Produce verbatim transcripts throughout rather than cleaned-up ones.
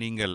நீங்கள்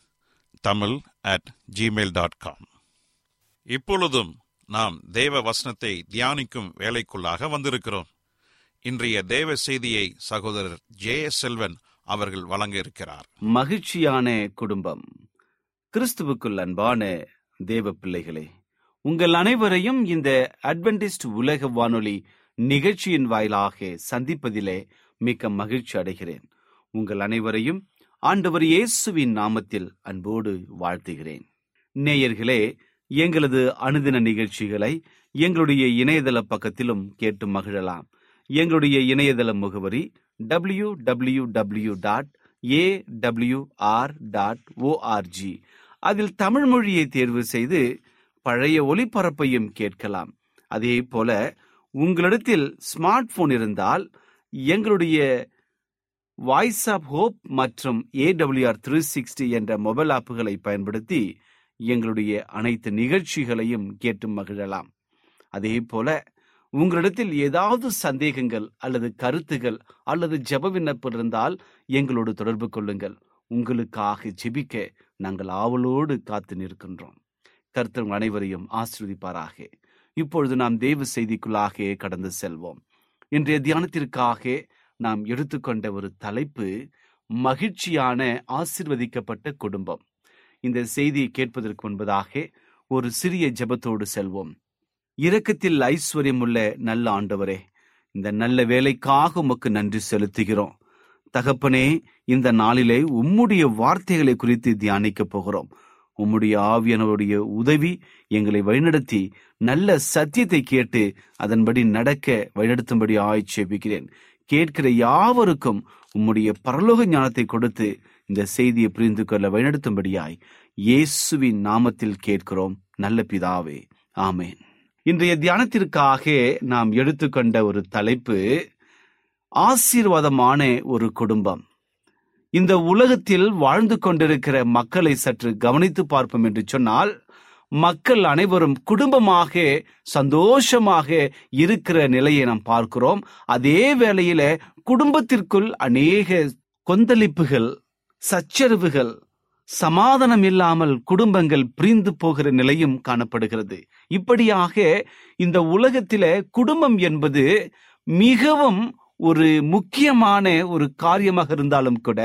Tamil at Gmail dot com. இப்பொழுதும் நாம் தேவ வசனத்தை தியானிக்கும் வேலைக்குள்ளாக வந்திருக்கிறோம். இன்றைய தேவ செய்தியை சகோதரர் ஜே எஸ் செல்வன் அவர்கள் வழங்க இருக்கிறார். மகிழ்ச்சியான குடும்பம். கிறிஸ்துவுக்குள் அன்பான தேவ பிள்ளைகளே, உங்கள் அனைவரையும் இந்த அட்வென்டிஸ்ட் உலக வானொலி நிகழ்ச்சியின் வாயிலாக சந்திப்பதிலே மிக்க மகிழ்ச்சி அடைகிறேன். உங்கள் அனைவரையும் ஆண்டவர் இயேசுவின் நாமத்தில் அன்போடு வாழ்த்துகிறேன். நேயர்களே, எங்களது அனுதின நிகழ்ச்சிகளை எங்களுடைய இணையதள பக்கத்திலும் கேட்டு மகிழலாம். எங்களுடைய இணையதள முகவரி W W W dot A W R dot ORG. அதில் தமிழ் மொழியை தேர்வு செய்து பழைய ஒளிபரப்பையும் கேட்கலாம். அதே போல உங்களிடத்தில் ஸ்மார்ட் போன் இருந்தால் எங்களுடைய வாய்ஸ் ஆப் ஹோப் மற்றும் ஏடபிள்யூஆர் த்ரீ சிக்ஸ்டி என்ற மொபைல் ஆப்புகளை பயன்படுத்தி எங்களுடைய அனைத்து நிகழ்ச்சிகளையும் கேட்டு மகிழலாம். அதே போல உங்களிடத்தில் ஏதாவது சந்தேகங்கள் அல்லது கருத்துகள் அல்லது ஜெப விண்ணப்பம் இருந்தால் எங்களோடு தொடர்பு கொள்ளுங்கள். உங்களுக்காக ஜெபிக்க நாங்கள் ஆவலோடு காத்து நிற்கின்றோம். கர்த்தர் அனைவரையும் ஆசீர்வதிப்பாராக. இப்பொழுது நாம் தேவ செய்திக்குள்ளாக கடந்து செல்வோம். இன்றைய தியானத்திற்காக நாம் எடுத்துக்கொண்ட ஒரு தலைப்பு மகிழ்ச்சியான ஆசீர்வதிக்கப்பட்ட குடும்பம். இந்த செய்தியை கேட்பதற்கு முன்பதாக ஒரு சிறிய ஜெபத்தோடு செல்வோம். இரக்கத்தில் ஐஸ்வர்யமுள்ள நல்ல ஆண்டவரே, இந்த நல்ல வேலைக்காக உமக்கு நன்றி செலுத்துகிறோம். தகப்பனே, இந்த நாளிலே உம்முடைய வார்த்தைகளை குறித்து தியானிக்கப் போகிறோம். உம்முடைய ஆவியானவருடைய உதவி எங்களை வழிநடத்தி நல்ல சத்தியத்தை கேட்டு அதன்படி நடக்க வழிநடத்தும்படி ஆய்ச்சேபிக்கிறேன். கேட்கிற யாவருக்கும் உம்முடைய பரலோக ஞானத்தை கொடுத்து இந்த செய்தியை புரிந்து கொள்ள வழிநடத்தும்படியாய் இயேசுவின் நாமத்தில் கேட்கிறோம் நல்ல பிதாவே, ஆமேன். இன்றைய தியானத்திற்காக நாம் எடுத்துக்கொண்ட ஒரு தலைப்பு ஆசீர்வாதமான ஒரு குடும்பம். இந்த உலகத்தில் வாழ்ந்து கொண்டிருக்கிற மக்களை சற்று கவனித்து பார்ப்போம் என்று சொன்னால், மக்கள் அனைவரும் குடும்பமாக சந்தோஷமாக இருக்கிற நிலையை நாம் பார்க்கிறோம். அதே வேளையில குடும்பத்திற்குள் அநேக கொந்தளிப்புகள், சச்சரவுகள், சமாதானம் இல்லாமல் குடும்பங்கள் பிரிந்து போகிற நிலையும் காணப்படுகிறது. இப்படியாக இந்த உலகத்தில குடும்பம் என்பது மிகவும் ஒரு முக்கியமான ஒரு காரியமாக இருந்தாலும் கூட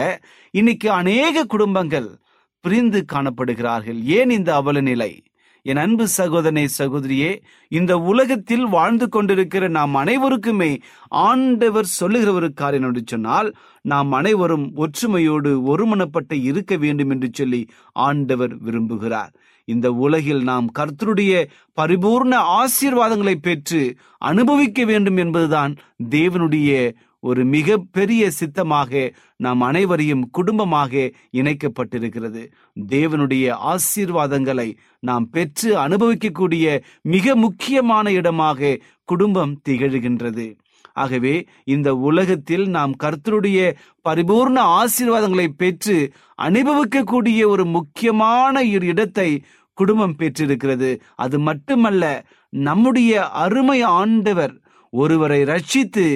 இன்னைக்கு அநேக குடும்பங்கள் பிரிந்து காணப்படுகிறார்கள். ஏன் இந்த அவல நிலை? என் அன்பு சகோதரனே, சகோதரியே, இந்த உலகத்தில் வாழ்ந்து கொண்டிருக்கிற நாம் அனைவருக்குமே ஆண்டவர் சொல்லுகிற ஒரு காரியம் என்று சொன்னால், நாம் அனைவரும் ஒற்றுமையோடு ஒருமனப்பட்டு இருக்க வேண்டும் என்று சொல்லி ஆண்டவர் விரும்புகிறார். இந்த உலகில் நாம் கர்த்தருடைய பரிபூர்ண ஆசீர்வாதங்களை பெற்று அனுபவிக்க வேண்டும் என்பதுதான் தேவனுடைய ஒரு மிக பெரிய சித்தமாக நாம் அனைவரையும் குடும்பமாக இணைக்கப்பட்டிருக்கிறது. தேவனுடைய ஆசீர்வாதங்களை நாம் பெற்று அனுபவிக்கக்கூடிய மிக முக்கியமான இடமாக குடும்பம் திகழ்கின்றது. ஆகவே இந்த உலகத்தில் நாம் கர்த்தருடைய பரிபூர்ண ஆசீர்வாதங்களை பெற்று அனுபவிக்கக்கூடிய ஒரு முக்கியமான ஒரு இடத்தை குடும்பம் பெற்றிருக்கிறது. அது மட்டுமல்ல, நம்முடைய அருமை ஆண்டவர் ஒருவரை ரட்சித்து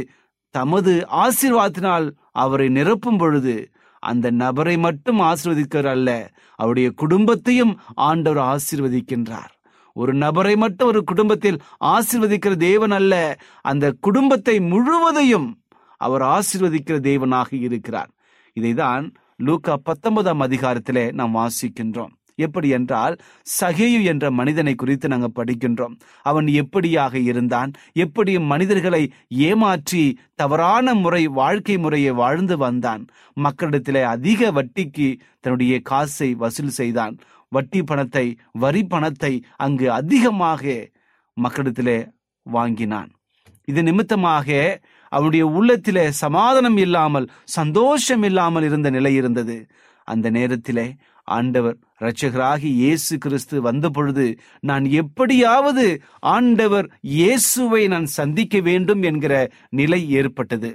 தமது ஆசீர்வாதத்தினால் அவரை நிரப்பும் பொழுது அந்த நபரை மட்டும் ஆசீர்வதிக்கிறார் அல்ல, அவருடைய குடும்பத்தையும் ஆண்டவர் ஆசீர்வதிக்கின்றார். ஒரு நபரை மட்டும் ஒரு குடும்பத்தில் ஆசீர்வதிக்கிற தேவன் அல்ல, அந்த குடும்பத்தை முழுவதையும் அவர் ஆசீர்வதிக்கிற தேவனாக இருக்கிறார். இதைதான் லூக்கா பத்தொன்பதாம் அதிகாரத்திலே நாம் வாசிக்கின்றோம். எப்படி என்றால், சகேயு என்ற மனிதனை குறித்து நாங்கள் படிக்கின்றோம். அவன் எப்படியாக இருந்தான், எப்படி மனிதர்களை ஏமாற்றி தவறான முறை வாழ்க்கை முறையை வாழ்ந்து வந்தான். மக்களிடத்திலே அதிக வட்டிக்கு தன்னுடைய காசை வசூல் செய்தான். வட்டி பணத்தை, வரி பணத்தை அங்கு அதிகமாக மக்களிடத்திலே வாங்கினான். இது நிமித்தமாக அவனுடைய உள்ளத்திலே சமாதானம் இல்லாமல், சந்தோஷம் இல்லாமல் இருந்த நிலை இருந்தது. அந்த நேரத்திலே ஆண்டவர் இரட்சகராகி இயேசு கிறிஸ்து வந்த பொழுது நான் எப்படியாவது ஆண்டவர் இயேசுவை நான் சந்திக்க வேண்டும் என்கிற நிலை ஏற்பட்டது.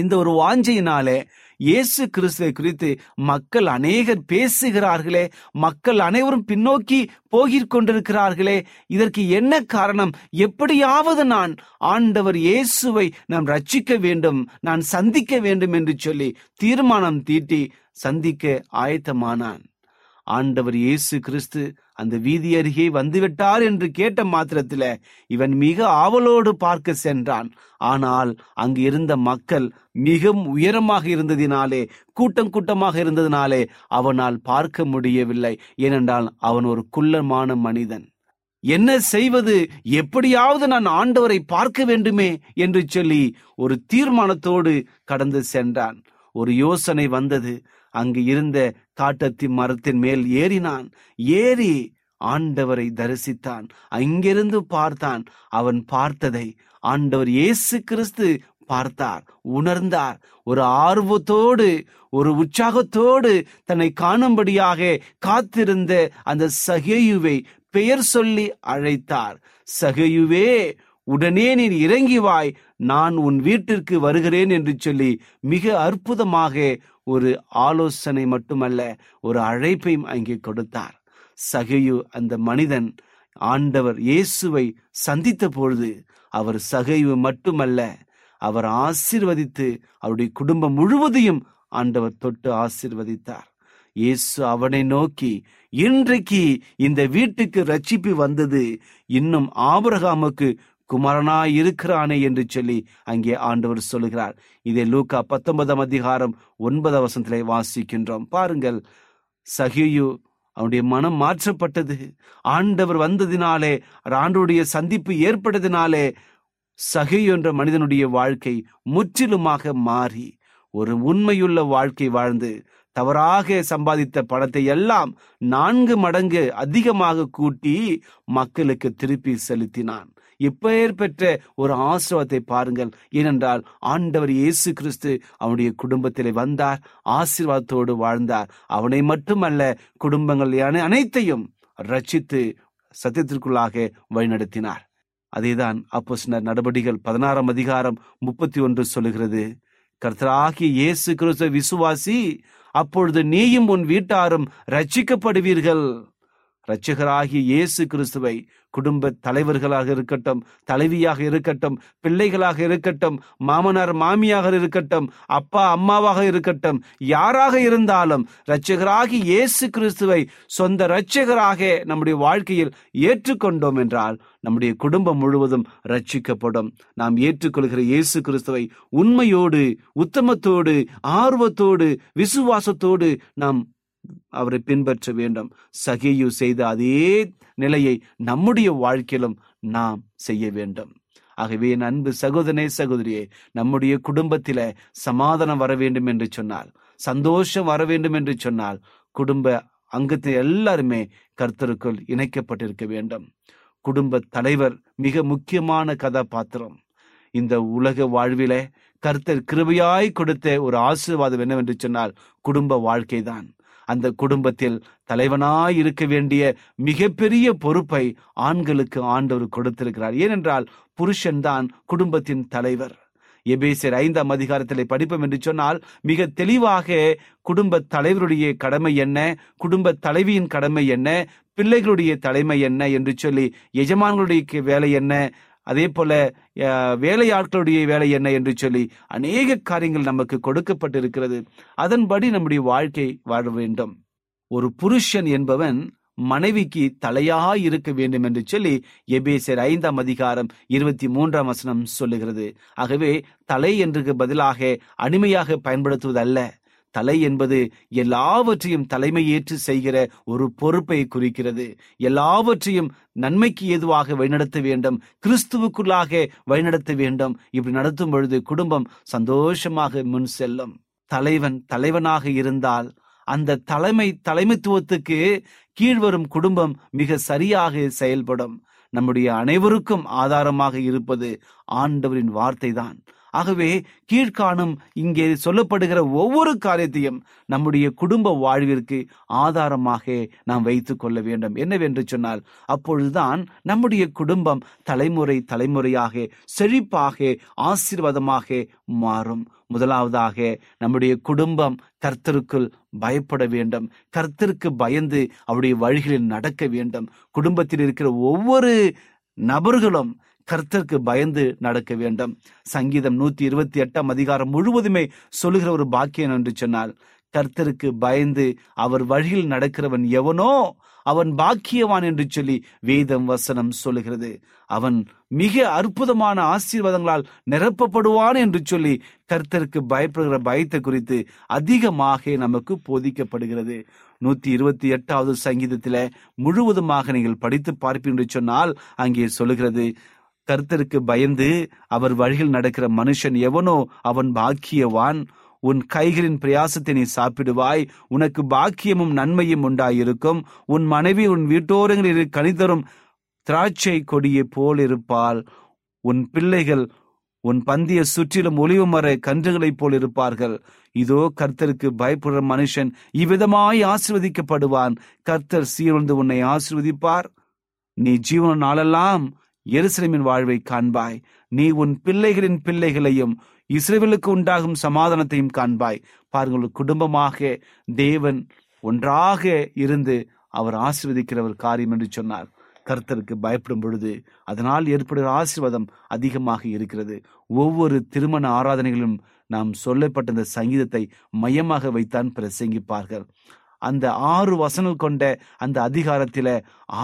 இந்த ஒரு வாஞ்சையினாலே இயேசு கிறிஸ்துவை குறித்து மக்கள் அநேகர் பேசுகிறார்களே, மக்கள் அனைவரும் பின்னோக்கி போகிற்கொண்டிருக்கிறார்களே, இதற்கு என்ன காரணம்? எப்படியாவது நான் ஆண்டவர் இயேசுவை நாம் ரட்சிக்க வேண்டும், நான் சந்திக்க வேண்டும் என்று சொல்லி தீர்மானம் தீட்டி சந்திக்க ஆயத்தமானான். ஆண்டவர் இயேசு கிறிஸ்து அந்த வீதி அருகே வந்துவிட்டார் என்று கேட்ட மாத்திரத்தில இவன் மிக ஆவலோடு பார்க்க சென்றான். ஆனால் அங்கு இருந்த மக்கள் மிகவும் உயரமாக இருந்ததினாலே, கூட்டம் கூட்டமாக இருந்ததினாலே அவனால் பார்க்க முடியவில்லை. ஏனென்றால் அவன் ஒரு குள்ளமான மனிதன். என்ன செய்வது? எப்படியாவது நான் ஆண்டவரை பார்க்க வேண்டுமே என்று சொல்லி ஒரு தீர்மானத்தோடு கடந்து சென்றான். ஒரு யோசனை வந்தது. அங்கு இருந்த காட்டத்தி மரத்தின் மேல் ஏறினான். ஏறி ஆண்டவரை தரிசித்தான். அங்கிருந்து பார்த்தான். அவன் பார்த்ததை ஆண்டவர் இயேசு கிறிஸ்து பார்த்தார், உணர்ந்தார். ஒரு ஆர்வத்தோடு, ஒரு உற்சாகத்தோடு தன்னை காணும்படியாக காத்திருந்த அந்த சகேயுவை பெயர் சொல்லி அழைத்தார். சகேயுவே, உடனே நீ இறங்கி வாய், நான் உன் வீட்டிற்கு வருகிறேன் என்று சொல்லி மிக அற்புதமாக ஒரு ஆலோசனை மட்டுமல்ல, ஒரு அழைப்பையும் அங்கே கொடுத்தார். சகேயு அந்த மனிதன் ஆண்டவர் இயேசுவை சந்தித்த பொழுது அவர் சகேயு மட்டுமல்ல, அவர் ஆசீர்வதித்து அவருடைய குடும்பம் முழுவதையும் ஆண்டவர் தொட்டு ஆசீர்வதித்தார். இயேசு அவனை நோக்கி, இன்றைக்கு இந்த வீட்டுக்கு ரட்சிப்பு வந்தது, இன்னும் ஆபிரகாமுக்கு குமாரனாய் இருக்கிறானே என்று சொல்லி அங்கே ஆண்டவர் சொல்கிறார். இதை லூக்கா பத்தொன்பதாம் அதிகாரம் ஒன்பதாம் வசனத்திலே வாசிக்கின்றோம். பாருங்கள், சகேயு அவனுடைய மனம் மாற்றப்பட்டது. ஆண்டவர் வந்ததினாலே, ஆண்டவருடைய சந்திப்பு ஏற்பட்டதினாலே சகேயு என்ற மனிதனுடைய வாழ்க்கை முற்றிலுமாக மாறி ஒரு உண்மையுள்ள வாழ்க்கை வாழ்ந்து தவறாக சம்பாதித்த பணத்தை எல்லாம் நான்கு மடங்கு அதிகமாக கூட்டி மக்களுக்கு திருப்பி செலுத்தினான். எப்பேர் பெற்ற ஒரு ஆசீர்வாதத்தை பாருங்கள். ஏனென்றால் ஆண்டவர் இயேசு கிறிஸ்து அவனுடைய குடும்பத்திலே வந்தார், ஆசீர்வாதத்தோடு வாழ்ந்தார். அவனை மட்டுமல்ல, குடும்பங்கள் அனைத்தையும் ரட்சித்து சத்தியத்திற்குள்ளாக வழிநடத்தினார். அதேதான் அப்போஸ்தலர் நடபடிகள் பதினாறாம் அதிகாரம் முப்பத்தி ஒன்று சொல்லுகிறது, கர்த்தராகிய இயேசு கிறிஸ்துவை விசுவாசி, அப்பொழுது நீயும் உன் வீட்டாரும் ரட்சிக்கப்படுவீர்கள். இரட்சகராகிய இயேசு கிறிஸ்துவை குடும்ப தலைவர்களாக இருக்கட்டும், தலைவியாக இருக்கட்டும், பிள்ளைகளாக இருக்கட்டும், மாமனார் மாமியாக இருக்கட்டும், அப்பா அம்மாவாக இருக்கட்டும், யாராக இருந்தாலும் இரட்சகராகிய இயேசு கிறிஸ்துவை சொந்த இரட்சகராக நம்முடைய வாழ்க்கையில் ஏற்றுக்கொண்டோம் என்றால் நம்முடைய குடும்பம் முழுவதும் இரட்சிக்கப்படும். நாம் ஏற்றுக்கொள்கிற இயேசு கிறிஸ்துவை உண்மையோடு, உத்தமத்தோடு, ஆர்வத்தோடு, விசுவாசத்தோடு நாம் அவரை பின்பற்ற வேண்டும். சகேயு செய்த அதே நிலையை நம்முடைய வாழ்க்கையிலும் நாம் செய்ய வேண்டும். ஆகவே என் அன்பு சகோதரனே, சகோதரியே, நம்முடைய குடும்பத்தில சமாதானம் வர வேண்டும் என்று சொன்னால், சந்தோஷம் வர வேண்டும் என்று சொன்னால், குடும்ப அங்கத்தின் எல்லாருமே கர்த்தருக்குள் இணைக்கப்பட்டிருக்க வேண்டும். குடும்ப தலைவர் மிக முக்கியமான கதாபாத்திரம். இந்த உலக வாழ்விலே கர்த்தர் கிருபையாய் கொடுத்த ஒரு ஆசீர்வாதம் என்னவென்று சொன்னால் குடும்ப வாழ்க்கை தான். அந்த குடும்பத்தில் தலைவனாய் இருக்க வேண்டிய மிகப்பெரிய பொறுப்பை ஆண்களுக்கு ஆண்டவர் கொடுத்திருக்கிறார். ஏனென்றால் புருஷன் தான் குடும்பத்தின் தலைவர். எபேசியர் ஐந்தாம் அதிகாரத்திலே படிப்போம் என்று சொன்னால் மிக தெளிவாக குடும்ப தலைவருடைய கடமை என்ன, குடும்ப தலைவியின் கடமை என்ன, பிள்ளைகளுடைய தலைமை என்ன என்று சொல்லி, எஜமான்களுடைய வேலை என்ன, அதே போல வேலையாட்களுடைய வேலை என்ன என்று சொல்லி அநேக காரியங்கள் நமக்கு கொடுக்கப்பட்டிருக்கிறது. அதன்படி நம்முடைய வாழ்க்கை வாழ வேண்டும். ஒரு புருஷன் என்பவன் மனைவிக்கு தலையாய் இருக்க வேண்டும் என்று சொல்லி எபேசியர் ஐந்தாம் அதிகாரம் இருபத்தி மூன்றாம் வசனம் சொல்லுகிறது. ஆகவே தலை என்று பதிலாக அடிமையாக பயன்படுத்துவதல்ல. தலை என்பது எல்லாவற்றையும் தலைமையேற்று செய்கிற ஒரு பொறுப்பை குறிக்கிறது. எல்லாவற்றையும் நன்மைக்கு ஏதுவாக வழிநடத்த வேண்டும், கிறிஸ்துவுக்குள்ளாக வழிநடத்த வேண்டும். இப்படி நடத்தும் பொழுது குடும்பம் சந்தோஷமாக முன் செல்லும். தலைவன் தலைவனாக இருந்தால் அந்த தலைமை தலைமைத்துவத்துக்கு கீழ்வரும் குடும்பம் மிக சரியாக செயல்படும். நம்முடைய அனைவருக்கும் ஆதாரமாக இருப்பது ஆண்டவரின் வார்த்தை தான். ஆகவே கீழ்காணும் இங்கே சொல்லப்படுகிற ஒவ்வொரு காரியத்தையும் நம்முடைய குடும்ப வாழ்விற்கு ஆதாரமாக நாம் வைத்து கொள்ள வேண்டும். என்னவென்று சொன்னால் அப்பொழுதுதான் நம்முடைய குடும்பம் தலைமுறை தலைமுறையாக செழிப்பாக ஆசீர்வாதமாக மாறும். முதலாவதாக நம்முடைய குடும்பம் கர்த்தருக்குள் பயப்பட வேண்டும், கர்த்தருக்கு பயந்து அவருடைய வழிகளில் நடக்க வேண்டும். குடும்பத்தில் இருக்கிற ஒவ்வொரு நபர்களும் கர்த்தருக்கு பயந்து நடக்க வேண்டும். சங்கீதம் நூத்தி இருபத்தி எட்டாம் அதிகாரம் முழுவதுமே சொல்லுகிற ஒரு பாக்கியம் என்று சொன்னால், கர்த்தருக்கு பயந்து அவர் வழியில் நடக்கிறவன் எவனோ அவன் பாக்கியவான் என்று சொல்லி வேதம் வசனம் சொல்லுகிறது. அவன் மிக அற்புதமான ஆசீர்வாதங்களால் நிரப்பப்படுவான் என்று சொல்லி கர்த்தருக்கு பயப்படுகிற பயத்தை குறித்து அதிகமாக நமக்கு போதிக்கப்படுகிறது. நூத்தி இருபத்தி எட்டாவது சங்கீதத்தில் முழுவதுமாக நீங்கள் படித்து பார்ப்பீர்கள் என்று சொன்னால் அங்கே சொல்லுகிறது, கர்த்தருக்கு பயந்து அவர் வழியில் நடக்கிற மனுஷன் எவனோ அவன் பாக்கியவான், உன் கைகளின் பிரயாசத்தை நீ சாப்பிடுவாய், உனக்கு பாக்கியமும் நன்மையும் உண்டாயிருக்கும், உன் மனைவி உன் வீட்டோரங்களில் கனிதரும் திராட்சை கொடியை போல் இருப்பாள், உன் பிள்ளைகள் உன் பந்திய சுற்றிலும் ஒளிவு மர கன்றுகளைப் போல் இருப்பார்கள். இதோ கர்த்தருக்கு பயப்படுற மனுஷன் இவ்விதமாய் ஆசீர்வதிக்கப்படுவான், கர்த்தர் சீர்வந்து உன்னை ஆசீர்வதிப்பார், நீ ஜீவன நாளெல்லாம் எருசலேமின் வாழ்வை காண்பாய், நீ உன் பிள்ளைகளின் பிள்ளைகளையும் இஸ்ரவேலுக்கு உண்டாகும் சமாதானத்தையும் காண்பாய். பாருங்கள், குடும்பமாக தேவன் ஒன்றாக இருந்து அவர் ஆசீர்வதிக்கிற ஒரு காரியம் என்று சொன்னார். கர்த்தருக்கு பயப்படும் பொழுது அதனால் ஏற்படுகிற ஆசீர்வாதம் அதிகமாக இருக்கிறது. ஒவ்வொரு திருமண ஆராதனைகளிலும் நாம் சொல்லப்பட்ட இந்த சங்கீதத்தை மையமாக வைத்தான் பிரசங்கிப்பார்கள். அந்த ஆறு வசனங்கள் கொண்ட அந்த அதிகாரத்தில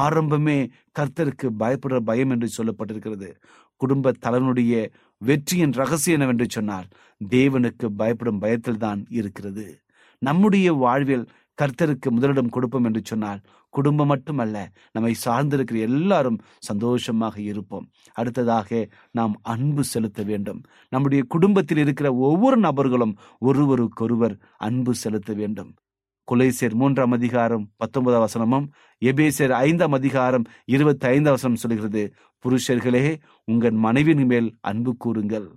ஆரம்பமே கர்த்தருக்கு பயப்படுற பயம் என்று சொல்லப்பட்டிருக்கிறது. குடும்ப தலைவனுடைய வெற்றியின் ரகசியம் என்னவென்று சொன்னால் தேவனுக்கு பயப்படும் பயத்தில் தான் இருக்கிறது. நம்முடைய வாழ்வில் கர்த்தருக்கு முதலிடம் கொடுப்போம் என்று சொன்னால் குடும்பம் மட்டுமல்ல, நம்மை சார்ந்திருக்கிற எல்லாரும் சந்தோஷமாக இருப்போம். அடுத்ததாக நாம் அன்பு செலுத்த வேண்டும். நம்முடைய குடும்பத்தில் இருக்கிற ஒவ்வொரு நபர்களும் ஒருவருக்கொருவர் அன்பு செலுத்த வேண்டும். கொலைசேர் மூன்றாம் அதிகாரம் பத்தொன்பதாம் வசனமும் எபேசியர் ஐந்தாம் அதிகாரம் இருபத்தி ஐந்தாம் வசனம் சொல்கிறது, புருஷர்களே உங்கள் மனைவியின் மேல் அன்பு கூறுங்கள்,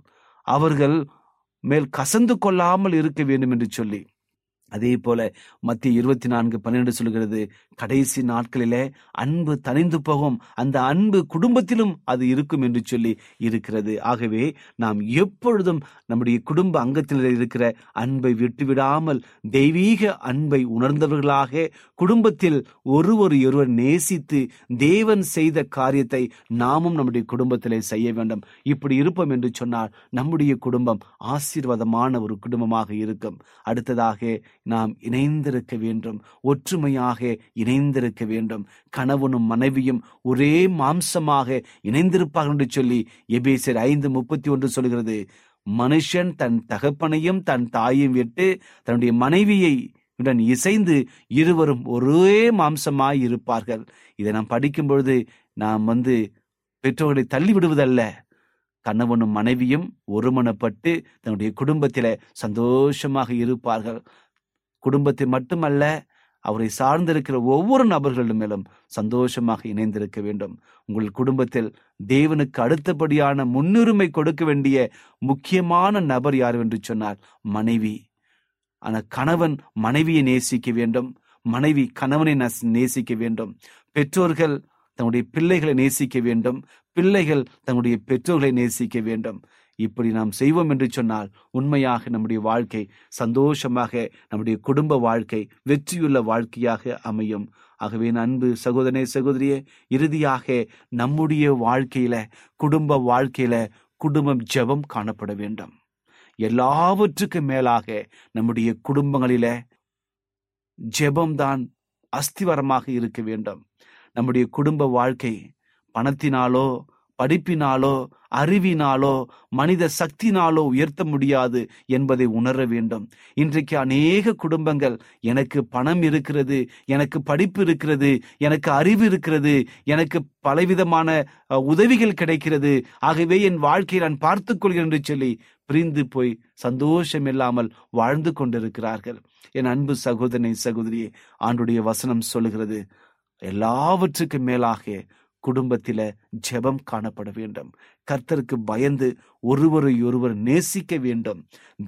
அவர்கள் மேல் கசந்து கொள்ளாமல் இருக்க வேண்டும் என்று சொல்லி. அதே போல மத்திய இருபத்தி நான்கு பன்னிரண்டு சொல்கிறது, கடைசி நாட்களிலே அன்பு தனிந்து போகும், அந்த அன்பு குடும்பத்திலும் அது இருக்கும் என்று சொல்லி இருக்கிறது. ஆகவே நாம் எப்பொழுதும் நம்முடைய குடும்ப அங்கத்தினர் இருக்கிற அன்பை விட்டுவிடாமல் தெய்வீக அன்பை உணர்ந்தவர்களாக குடும்பத்தில் ஒருவர் ஒருவர் நேசித்து தேவன் செய்த காரியத்தை நாமும் நம்முடைய குடும்பத்திலே செய்ய வேண்டும். இப்படி இருப்போம் என்று சொன்னால் நம்முடைய குடும்பம் ஆசீர்வாதமான ஒரு குடும்பமாக இருக்கும். அடுத்ததாக நாம் இணைந்திருக்க வேண்டும், ஒற்றுமையாக இணைந்திருக்க வேண்டும். கணவனும் மனைவியும் ஒரே மாம்சமாக இணைந்திருப்பார்கள் என்று சொல்லி எபேசியர் ஐந்து முப்பத்தி ஒன்று சொல்கிறது, மனுஷன் தன் தகப்பனையும் தன் தாயையும் விட்டு தன்னுடைய மனைவியை உடன் இசைந்து இருவரும் ஒரே மாம்சமாய் இருப்பார்கள். இதை நாம் படிக்கும் பொழுது நாம் வந்து பெற்றோர்களை தள்ளி விடுவதல்ல, கணவனும் மனைவியும் ஒருமனப்பட்டு தன்னுடைய குடும்பத்தில சந்தோஷமாக இருப்பார்கள். குடும்பத்தை மட்டுமல்ல, அவரை சார்ந்திருக்கிற ஒவ்வொரு நபர்களின் மேலும் சந்தோஷமாக இணைந்திருக்க வேண்டும். உங்கள் குடும்பத்தில் தேவனுக்கு அடுத்தபடியான முன்னுரிமை கொடுக்க வேண்டிய முக்கியமான நபர் யார் என்று சொன்னார் மனைவி. ஆனால் கணவன் மனைவியை நேசிக்க வேண்டும், மனைவி கணவனை நேசிக்க வேண்டும், பெற்றோர்கள் தன்னுடைய பிள்ளைகளை நேசிக்க வேண்டும், பிள்ளைகள் தன்னுடைய பெற்றோர்களை நேசிக்க வேண்டும். இப்படி நாம் செய்வோம் என்று சொன்னால் உண்மையாக நம்முடைய வாழ்க்கை சந்தோஷமாக, நம்முடைய குடும்ப வாழ்க்கை வெற்றியுள்ள வாழ்க்கையாக அமையும். ஆகவே அன்பு சகோதரனே சகோதரியே, இறுதியாக நம்முடைய வாழ்க்கையில குடும்ப வாழ்க்கையில குடும்பம் ஜெபம் காணப்பட வேண்டும். எல்லாவற்றுக்கு மேலாக நம்முடைய குடும்பங்களில ஜெபம்தான் அஸ்திவாரமாக இருக்க வேண்டும். நம்முடைய குடும்ப வாழ்க்கை பணத்தினாலோ படிப்பினாலோ அறிவினாலோ மனித சக்தினாலோ உயர்த்த முடியாது என்பதை உணர வேண்டும். இன்றைக்கு அநேக குடும்பங்கள் எனக்கு பணம் இருக்கிறது, எனக்கு படிப்பு இருக்கிறது, எனக்கு அறிவு இருக்கிறது, எனக்கு பலவிதமான உதவிகள் கிடைக்கிறது, ஆகவே என் வாழ்க்கையை நான் பார்த்துக்கொள்கிறேன் என்று சொல்லி பிரிந்து போய் சந்தோஷம் இல்லாமல் வாழ்ந்து கொண்டிருக்கிறார்கள். என் அன்பு சகோதரனை சகோதரியே, ஆண்டுடைய வசனம் சொல்லுகிறது, எல்லாவற்றுக்கும் மேலாக குடும்பத்தில ஜெபம் காணப்பட வேண்டும். கர்த்தருக்கு பயந்து ஒருவரை ஒருவர் நேசிக்க வேண்டும்.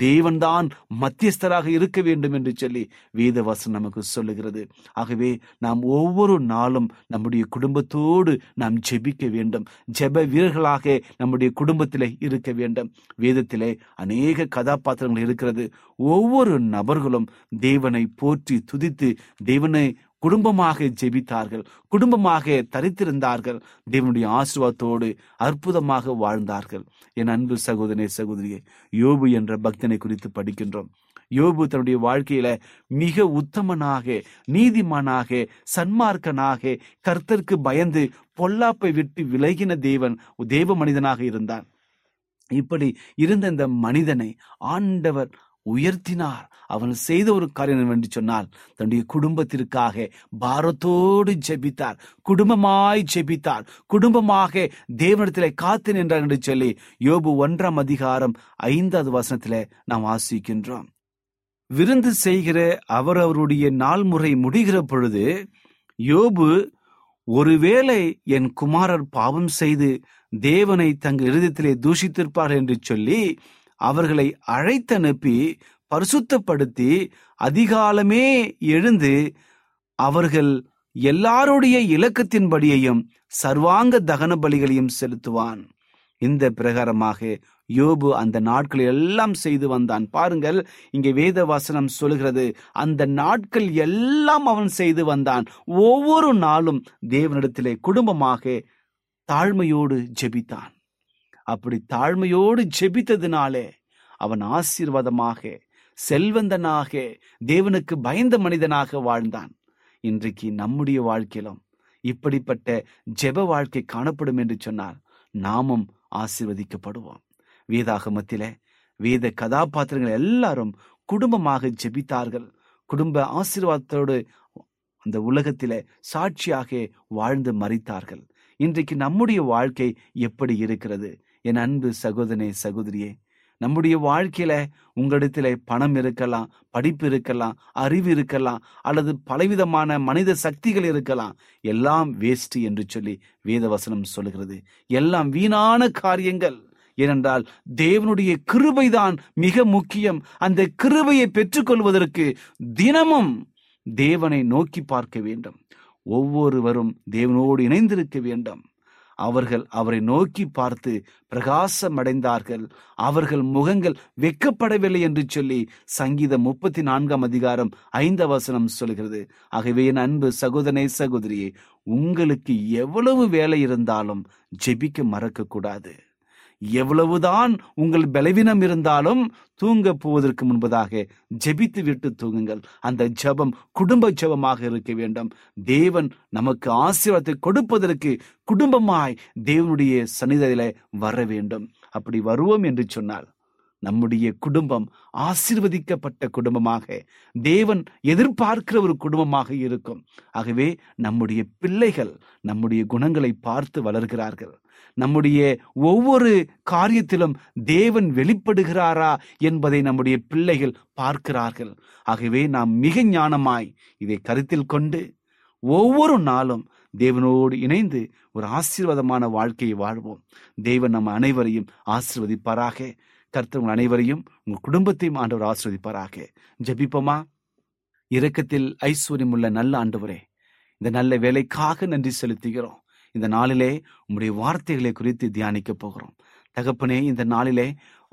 தேவன்தான் மத்தியஸ்தராக இருக்க வேண்டும் என்று சொல்லி வேதவாசன் நமக்கு சொல்லுகிறது. ஆகவே நாம் ஒவ்வொரு நாளும் நம்முடைய குடும்பத்தோடு நாம் ஜெபிக்க வேண்டும். ஜெப வீரர்களாக நம்முடைய குடும்பத்தில் இருக்க வேண்டும். வேதத்திலே அநேக கதாபாத்திரங்கள் இருக்கிறது. ஒவ்வொரு நபர்களும் தேவனை போற்றி துதித்து தேவனை குடும்பமாக ஜெபித்தார்கள், குடும்பமாக தரித்திருந்தார்கள், தேவனுடைய ஆசீர்வாதத்தோடு அற்புதமாக வாழ்ந்தார்கள். என் அன்பு சகோதரனே சகோதரியே, யோபு என்ற பக்தனை குறித்து படிக்கின்றோம். யோபு தன்னுடைய வாழ்க்கையில மிக உத்தமனாக, நீதிமானாக, சன்மார்க்கனாக, கர்த்தருக்கு பயந்து பொல்லாப்பை விட்டு விலகின தேவன் தேவ மனிதனாக இருந்தான். இப்படி இருந்த இந்த மனிதனை ஆண்டவர் உயர்த்தினார். அவன் செய்த ஒரு காரியம் என்று சொன்னால், தன்னுடைய குடும்பத்திற்காக பாரத்தோடு ஜெபித்தார், குடும்பமாய் ஜெபித்தார், குடும்பமாக தேவனிடத்தில் காத்து நின்றார் என்று சொல்லி யோபு ஒன்றாம் அதிகாரம் ஐந்தாவது வசனத்திலே நாம் வாசிக்கின்றோம். விருந்து செய்கிற அவரவருடைய நாள் முறை முடிகிற பொழுது யோபு, ஒருவேளை என் குமாரர் பாவம் செய்து தேவனை தங்கள் இருதயத்திலே தூஷித்திருப்பார் என்று சொல்லி அவர்களை அழைத்தனுப்பி பரிசுத்தப்படுத்தி அதிகாலமே எழுந்து அவர்கள் எல்லாருடைய இலக்கத்தின்படியையும் சர்வாங்க தகன பலிகளையும் செலுத்துவான். இந்த பிரகாரமாக யோபு அந்த நாட்கள் எல்லாம் செய்து வந்தான். பாருங்கள், இங்கே வேத வசனம் சொல்கிறது, அந்த நாட்கள் எல்லாம் அவன் செய்து வந்தான். ஒவ்வொரு நாளும் தேவனிடத்திலே குடும்பமாக தாழ்மையோடு ஜெபித்தான். அப்படி தாழ்மையோடு ஜெபித்ததினாலே அவன் ஆசீர்வாதமாக, செல்வந்தனாக, தேவனுக்கு பயந்த மனிதனாக வாழ்ந்தான். இன்றைக்கு நம்முடைய வாழ்க்கையிலும் இப்படிப்பட்ட ஜெப வாழ்க்கை காணப்படும் என்று சொன்னால் நாமும் ஆசீர்வதிக்கப்படுவோம். வேதாகமத்தில வேத கதாபாத்திரங்கள் எல்லாரும் குடும்பமாக ஜெபித்தார்கள். குடும்ப ஆசீர்வாதத்தோடு அந்த உலகத்தில சாட்சியாக வாழ்ந்து மறித்தார்கள். இன்றைக்கு நம்முடைய வாழ்க்கை எப்படி இருக்கிறது? என் அன்பு சகோதரனே சகோதரியே, நம்முடைய வாழ்க்கையில உங்களிடத்துல பணம் இருக்கலாம், படிப்பு இருக்கலாம், அறிவு இருக்கலாம், அல்லது பலவிதமான மனித சக்திகள் இருக்கலாம். எல்லாம் வேஸ்ட் என்று சொல்லி வேதவசனம் சொல்லுகிறது. எல்லாம் வீணான காரியங்கள். ஏனென்றால் தேவனுடைய கிருபைதான் மிக முக்கியம். அந்த கிருபையை பெற்றுக்கொள்வதற்கு தினமும் தேவனை நோக்கி பார்க்க வேண்டும். ஒவ்வொருவரும் தேவனோடு இணைந்திருக்க வேண்டும். அவர்கள் அவரை நோக்கி பார்த்து பிரகாசம் அடைந்தார்கள். அவர்கள் முகங்கள் வெக்கப்படவில்லை என்று சொல்லி சங்கீதம் முப்பத்தி நான்காம் அதிகாரம் ஐந்தாம் வசனம் சொல்கிறது. ஆகவே என் அன்பு சகோதரனே சகோதரியே, உங்களுக்கு எவ்வளவு வேலை இருந்தாலும் ஜெபிக்க மறக்க கூடாது. எவ்வளவுதான் உங்கள் பலவீனம் இருந்தாலும் தூங்க போவதற்கு முன்பதாக ஜெபித்து விட்டு தூங்குங்கள். அந்த ஜெபம் குடும்ப ஜெபமாக இருக்க வேண்டும். தேவன் நமக்கு ஆசீர்வாதத்தை கொடுப்பதற்கு குடும்பமாய் தேவனுடைய சன்னிதியிலே வர வேண்டும். அப்படி வருவோம் என்று சொன்னால் நம்முடைய குடும்பம் ஆசீர்வதிக்கப்பட்ட குடும்பமாக, தேவன் எதிர்பார்க்கிற ஒரு குடும்பமாக இருக்கும். ஆகவே நம்முடைய பிள்ளைகள் நம்முடைய குணங்களை பார்த்து வளர்கிறார்கள். நம்முடைய ஒவ்வொரு காரியத்திலும் தேவன் வெளிப்படுகிறாரா என்பதை நம்முடைய பிள்ளைகள் பார்க்கிறார்கள். ஆகவே நாம் மிக ஞானமாய் இதை கருத்தில் கொண்டு ஒவ்வொரு நாளும் தேவனோடு இணைந்து ஒரு ஆசீர்வாதமான வாழ்க்கையை வாழ்வோம். தேவன் நம் அனைவரையும் ஆசீர்வதிப்பாராக. கர்த்தர் உங்கள் அனைவரையும் உங்கள் குடும்பத்தையும் ஆண்டவர் ஆசீர்வதிப்பாராக. ஜெபிப்போமா. இரக்கத்தில் ஐஸ்வர்யம் உள்ள நல்ல ஆண்டவரே, இந்த நல்ல வேலைக்காக நன்றி செலுத்துகிறோம். இந்த நாளிலே உங்களுடைய வார்த்தைகளை குறித்து தியானிக்க போகிறோம். தகப்பனே, இந்த நாளிலே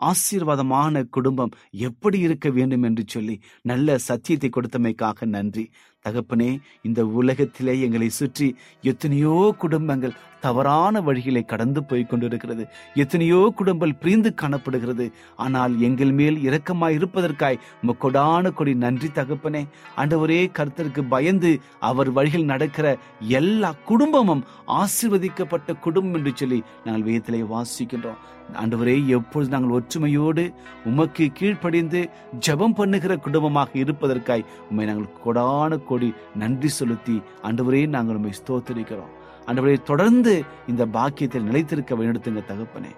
ஆசீர்வாதமான குடும்பம் எப்படி இருக்க வேண்டும் என்று சொல்லி நல்ல சத்தியத்தை கொடுத்தமைக்காக நன்றி தகப்பனே. இந்த உலகத்திலே எங்களை சுற்றி எத்தனையோ குடும்பங்கள் தவறான வழிகளை கடந்து போய் கொண்டிருக்கிறது. எத்தனையோ குடும்பங்கள் பிரிந்து காணப்படுகிறது. ஆனால் எங்கள் மேல் இரக்கமாய் இருப்பதற்காய் கொடான கொடி நன்றி தகப்பனே. ஆண்டவரே, கர்த்தருக்கு பயந்து அவர் வழியில் நடக்கிற எல்லா குடும்பமும் ஆசீர்வதிக்கப்பட்ட குடும்பம் என்று சொல்லி நாங்கள் வேதத்திலே வாசிக்கின்றோம். ஆண்டவரே, எப்பொழுது நாங்கள் ஒற்றுமையோடு உமக்கு கீழ்ப்படிந்து ஜெபம் பண்ணுகிற குடும்பமாக இருப்பதற்காய் உம்மை நாங்கள் கொடான கொடி நன்றி செலுத்தி ஆண்டவரே நாங்கள் உம்மை ஸ்தோத்திரிக்கிறோம். ஆண்டவரே, தொடர்ந்து இந்த பாக்கியத்தில் நிலைத்திருக்க வழிநடத்துங்க தகப்பனே.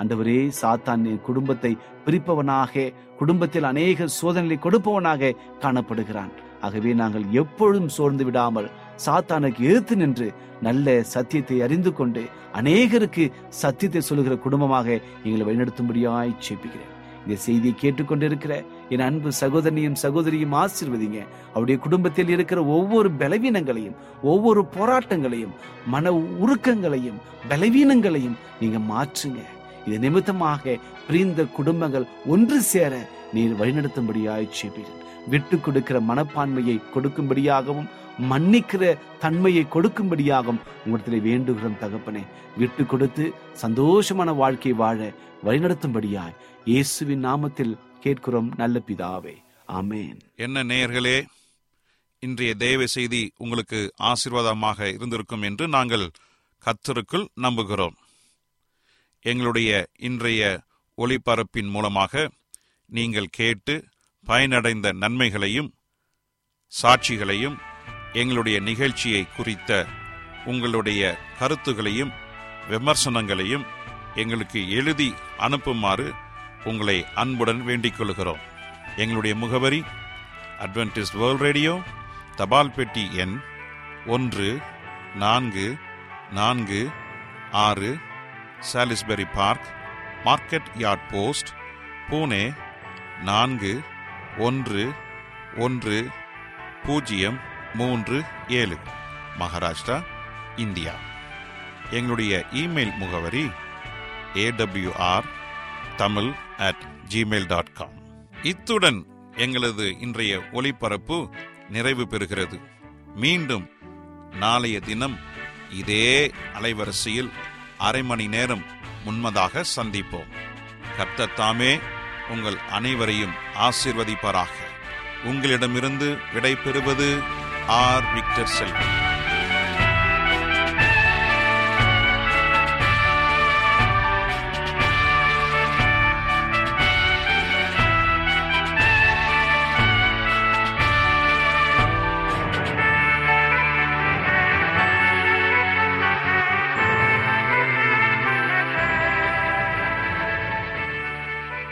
ஆண்டவரே, சாத்தான் குடும்பத்தை பிரிப்பவனாக, குடும்பத்தில் அநேக சோதனைகளை கொடுப்பவனாக காணப்படுகிறான். ஆகவே நாங்கள் எப்பொழுதும் சோர்ந்து விடாமல் சாத்தானுக்கு எதிர்த்து நின்று நல்ல சத்தியத்தை அறிந்து கொண்டு அநேகருக்கு சத்தியத்தை சொல்லுகிற குடும்பமாக எங்களை வழிநடத்தும்படியாய் ஜெபிக்கிறேன். இந்த செய்தியை கேட்டுக்கொண்டிருக்கிற என் அன்பு சகோதரனையும் சகோதரியும் ஆசீர்வதிங்க. அவருடைய குடும்பத்தில் இருக்கிற ஒவ்வொரு பலவீனங்களையும், ஒவ்வொரு போராட்டங்களையும், மன உருக்கங்களையும், பலவீனங்களையும் நீங்க மாற்றுங்க. இது நிமித்தமாக பிரிந்த குடும்பங்கள் ஒன்று சேர நீர் வழிநடத்தும்படியாய் ஜெபிக்கிறேன். விட்டு கொடுக்கிற மனப்பான்மையை கொடுக்கும்படியாகவும், மன்னிக்கிற தன்மையை கொடுக்கும்படியாகவும் உங்களிடத்தில் வேண்டுகிறோம் தகப்பனே. விட்டு கொடுத்து சந்தோஷமான வாழ்க்கை வாழ வழிநடத்தும்படியாய் இயேசுவின் நாமத்தில் கேட்கிறோம் நல்ல பிதாவே, ஆமேன். என்ன நேயர்களே, இன்றைய தேவ செய்தி உங்களுக்கு ஆசீர்வாதமாக இருந்திருக்கும் என்று நாங்கள் கர்த்தருக்குள் நம்புகிறோம். எங்களுடைய இன்றைய ஒளிபரப்பின் மூலமாக நீங்கள் கேட்டு பயனடைந்த நன்மைகளையும் சாட்சிகளையும், எங்களுடைய நிகழ்ச்சியை குறித்த உங்களுடைய கருத்துகளையும் விமர்சனங்களையும் எங்களுக்கு எழுதி அனுப்புமாறு உங்களை அன்புடன் வேண்டிக் கொள்கிறோம். எங்களுடைய முகவரி அட்வென்டிஸ்ட் வேர்ல்ட் ரேடியோ, தபால் பெட்டி எண் ஒன்று நான்கு நான்கு ஆறு, Salisbury park, market yard post, Pune நான்கு ஒன்று ஒன்று பூஜ்ஜியம் மூன்று ஏழு, மகாராஷ்டிரா, இந்தியா. எங்களுடைய இமெயில் முகவரி AWR Tamil at Gmail dot com. இத்துடன் எங்களது இன்றைய ஒளிபரப்பு நிறைவு பெறுகிறது. மீண்டும் நாளைய தினம் இதே அலைவரிசையில் அரை மணி நேரம் முன்னதாக சந்திப்போம். கர்த்தர் தாமே உங்கள் அனைவரையும் ஆசீர்வதிப்பாராக. உங்களிடமிருந்து விடை பெறுவது ஆர். விக்டர் செல்வம்.